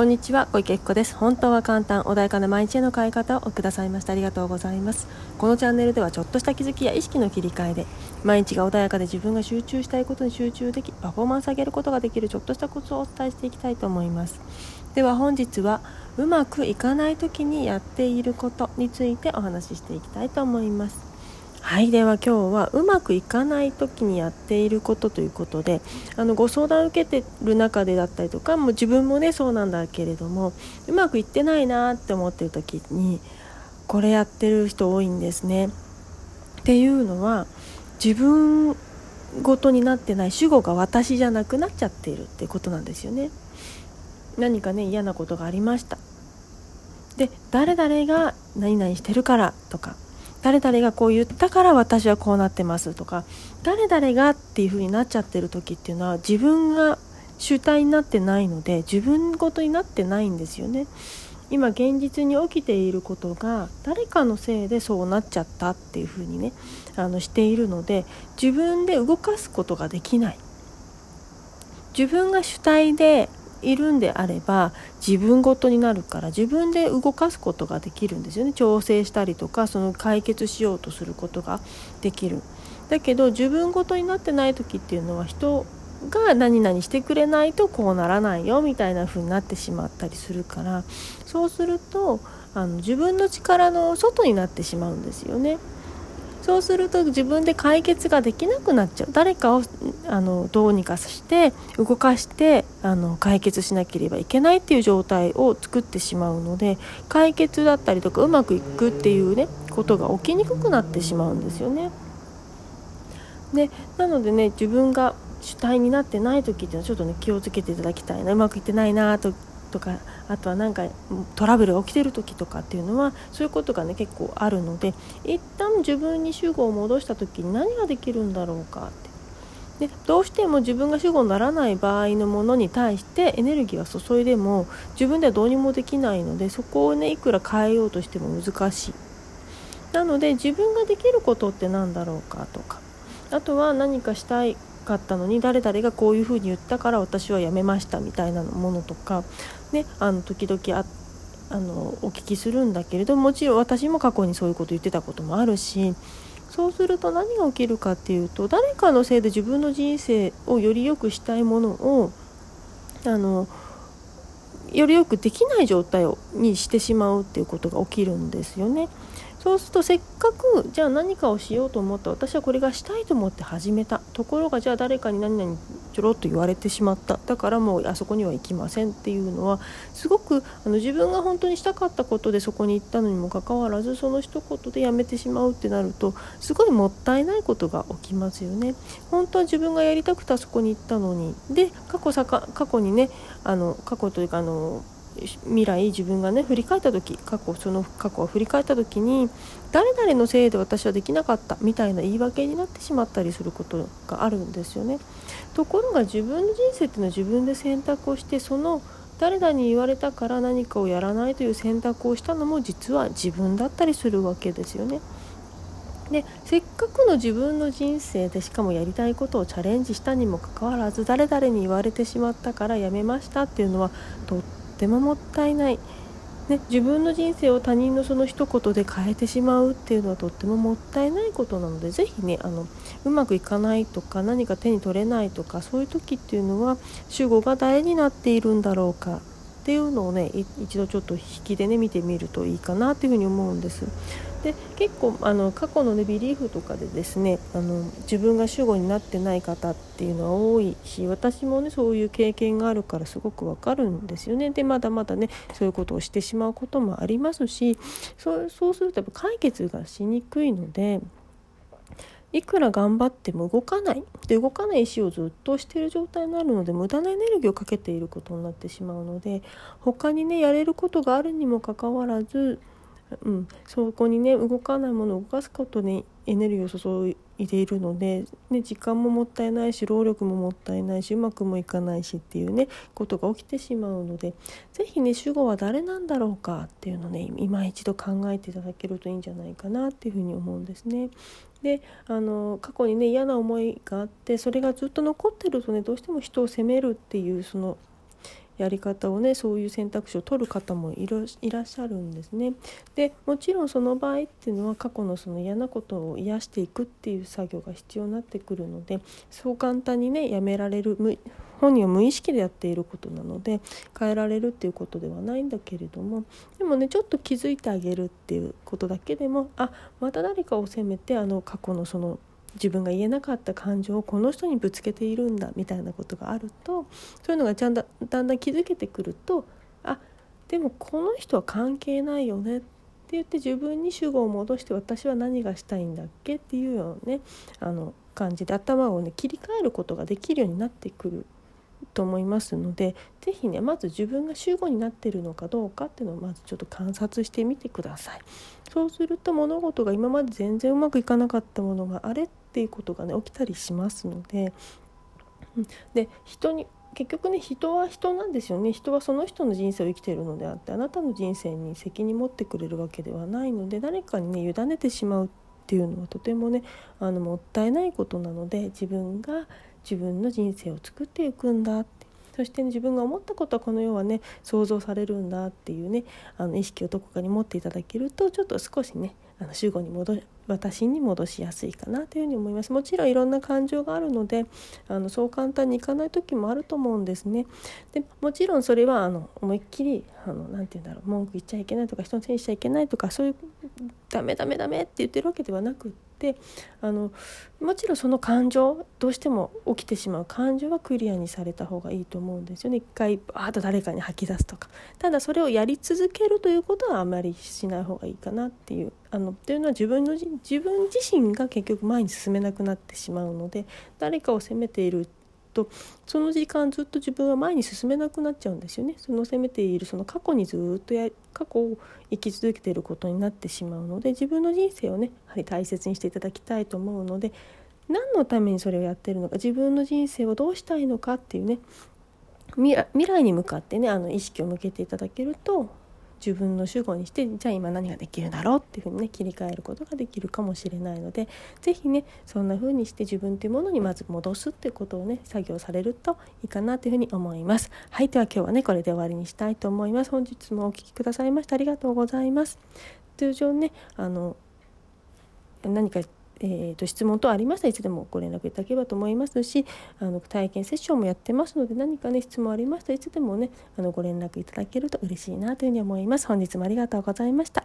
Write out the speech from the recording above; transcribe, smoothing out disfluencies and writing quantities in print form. こんにちは、小池子です。本当は簡単、穏やかな毎日への変え方をくださいました。ありがとうございます。このチャンネルではちょっとした気づきや意識の切り替えで、毎日が穏やかで自分が集中したいことに集中でき、パフォーマンス上げることができるちょっとしたコツをお伝えしていきたいと思います。では本日は、うまくいかない時にやっていることについてお話ししていきたいと思います。はい、では今日はうまくいかない時にやっていることということで、ご相談を受けてる中でだったりとか、もう自分もねそうなんだけれども、うまくいってないなって思ってる時にこれやってる人多いんですね。っていうのは、自分ごとになってない、主語が私じゃなくなっちゃっているってことなんですよね。何かね、嫌なことがありました、で誰々が何々してるからとか、誰々がこう言ったから私はこうなってますとか、誰々がっていう風になっちゃってる時っていうのは、自分が主体になってないので、自分ごとになってないんですよね。今現実に起きていることが誰かのせいでそうなっちゃったっていう風にね、しているので、自分で動かすことができない。自分が主体でいるんであれば、自分ごとになるから自分で動かすことができるんですよね。調整したりとか、その解決しようとすることができる。だけど自分ごとになってない時っていうのは、人が何々してくれないとこうならないよみたいな風になってしまったりするから、そうすると自分の力の外になってしまうんですよね。そうすると自分で解決ができなくなっちゃう。誰かをどうにかして動かして解決しなければいけないっていう状態を作ってしまうので、解決だったりとかうまくいくっていうねことが起きにくくなってしまうんですよね。でなのでね、自分が主体になってない時っていうのはちょっとね気をつけていただきたいな。うまくいってないなとか、あとはなんかトラブルが起きてる時とかっていうのは、そういうことがね結構あるので、一旦自分に主語を戻した時に何ができるんだろうかって。でどうしても自分が主語にならない場合のものに対してエネルギーは注いでも、自分ではどうにもできないので、そこをねいくら変えようとしても難しい。なので自分ができることって何だろうかとか、あとは何かしたいかったのに誰々がこういうふうに言ったから私はやめましたみたいなものとか、ね、時々お聞きするんだけれども、もちろん私も過去にそういうこと言ってたこともあるし、そうすると何が起きるかっていうと、誰かのせいで自分の人生をより良くしたいものをよりよくできない状態にしてしまうっていうことが起きるんですよね。そうするとせっかくじゃあ何かをしようと思った、私はこれがしたいと思って始めたところが、じゃあ誰かに何々ちょろっと言われてしまった、だからもうあそこには行きませんっていうのは、すごく自分が本当にしたかったことでそこに行ったのにもかかわらず、その一言でやめてしまうってなると、すごいもったいないことが起きますよね。本当は自分がやりたくてあそこに行ったのに、で過去にね過去というか未来、自分がね振り返った時、過去を振り返った時に、誰々のせいで私はできなかったみたいな言い訳になってしまったりすることがあるんですよね。ところが自分の人生っていうのは自分で選択をして、その誰々に言われたから何かをやらないという選択をしたのも実は自分だったりするわけですよね。でせっかくの自分の人生で、しかもやりたいことをチャレンジしたにもかかわらず、誰々に言われてしまったからやめましたっていうのはとてももったいない、ね、自分の人生を他人のその一言で変えてしまうっていうのはとってももったいないことなので、ぜひねうまくいかないとか、何か手に取れないとか、そういう時っていうのは、主語が誰になっているんだろうかっていうのをね一度ちょっと引きでね見てみるといいかなっていうふうに思うんです。で結構過去の、ね、ビリーフとかでですね自分が主語になってない方っていうのは多いし、私もねそういう経験があるからすごくわかるんですよね。でまだまだねそういうことをしてしまうこともありますし、そうするとやっぱ解決がしにくいので、いくら頑張っても動かない意思をずっとしている状態になるので、無駄なエネルギーをかけていることになってしまうので、他にねやれることがあるにもかかわらず、そこにね動かないものを動かすことにエネルギーを注いでいるので、ね、時間ももったいないし、労力ももったいないし、うまくもいかないしっていうねことが起きてしまうので、ぜひね主語は誰なんだろうかっていうのをね今一度考えていただけるといいんじゃないかなっていうふうに思うんですね。で過去にね嫌な思いがあって、それがずっと残ってるとね、どうしても人を責めるっていうそのやり方をね、そういう選択肢を取る方もいらっしゃるんですね。でもちろんその場合っていうのは過去のその嫌なことを癒していくっていう作業が必要になってくるので、そう簡単にねやめられる、本人は無意識でやっていることなので変えられるっていうことではないんだけれども、でもねちょっと気づいてあげるっていうことだけでも、あ、また誰かを責めて過去のその自分が言えなかった感情をこの人にぶつけているんだみたいなことがあると、そういうのがちゃんとだんだん気づけてくると、あ、でもこの人は関係ないよねって言って自分に主語を戻して、私は何がしたいんだっけっていうようなね感じで頭をね切り替えることができるようになってくると思いますので、ぜひねまず自分が主語になっているのかどうかっていうのをまずちょっと観察してみてください。そうすると物事が今まで全然うまくいかなかったものがあれっていうことがね起きたりしますので、で結局ね人は人なんですよね。人はその人の人生を生きているのであって、あなたの人生に責任持ってくれるわけではないので、誰かにね委ねてしまうっていうのはとてもねもったいないことなので、自分が自分の人生を作っていくんだって、そして、ね、自分が思ったことはこの世はね想像されるんだっていうね意識をどこかに持っていただけると、ちょっと少しね主語に私に戻しやすいかなというふうに思います。もちろんいろんな感情があるのでそう簡単にいかない時もあると思うんですね。でもちろんそれは思いっきりなんて言うんだろう、文句言っちゃいけないとか人のせいにしちゃいけないとか、そういうダメって言ってるわけではなくって、もちろんその感情、どうしても起きてしまう感情はクリアにされた方がいいと思うんですよね。一回バーッと誰かに吐き出すとか、ただそれをやり続けるということはあまりしない方がいいかなっていうというのは、自分自身が結局前に進めなくなってしまうので、誰かを責めているとその時間ずっと自分は前に進めなくなっちゃうんですよね。その責めているその過去にずっと過去を生き続けていることになってしまうので、自分の人生をねやはり大切にしていただきたいと思うので、何のためにそれをやっているのか、自分の人生をどうしたいのかっていうね未来に向かってね意識を向けていただけると、自分の主語にして、じゃあ今何ができるだろうっていう風にね切り替えることができるかもしれないので、ぜひねそんな風にして自分というものにまず戻すっていうことをね作業されるといいかなという風に思います。はい、では今日はねこれで終わりにしたいと思います。本日もお聞きくださいましてありがとうございます。通常ね何か質問等ありましたらいつでもご連絡いただければと思いますし、体験セッションもやってますので、何かね質問ありましたらいつでもねご連絡いただけると嬉しいなというふうに思います。本日もありがとうございました。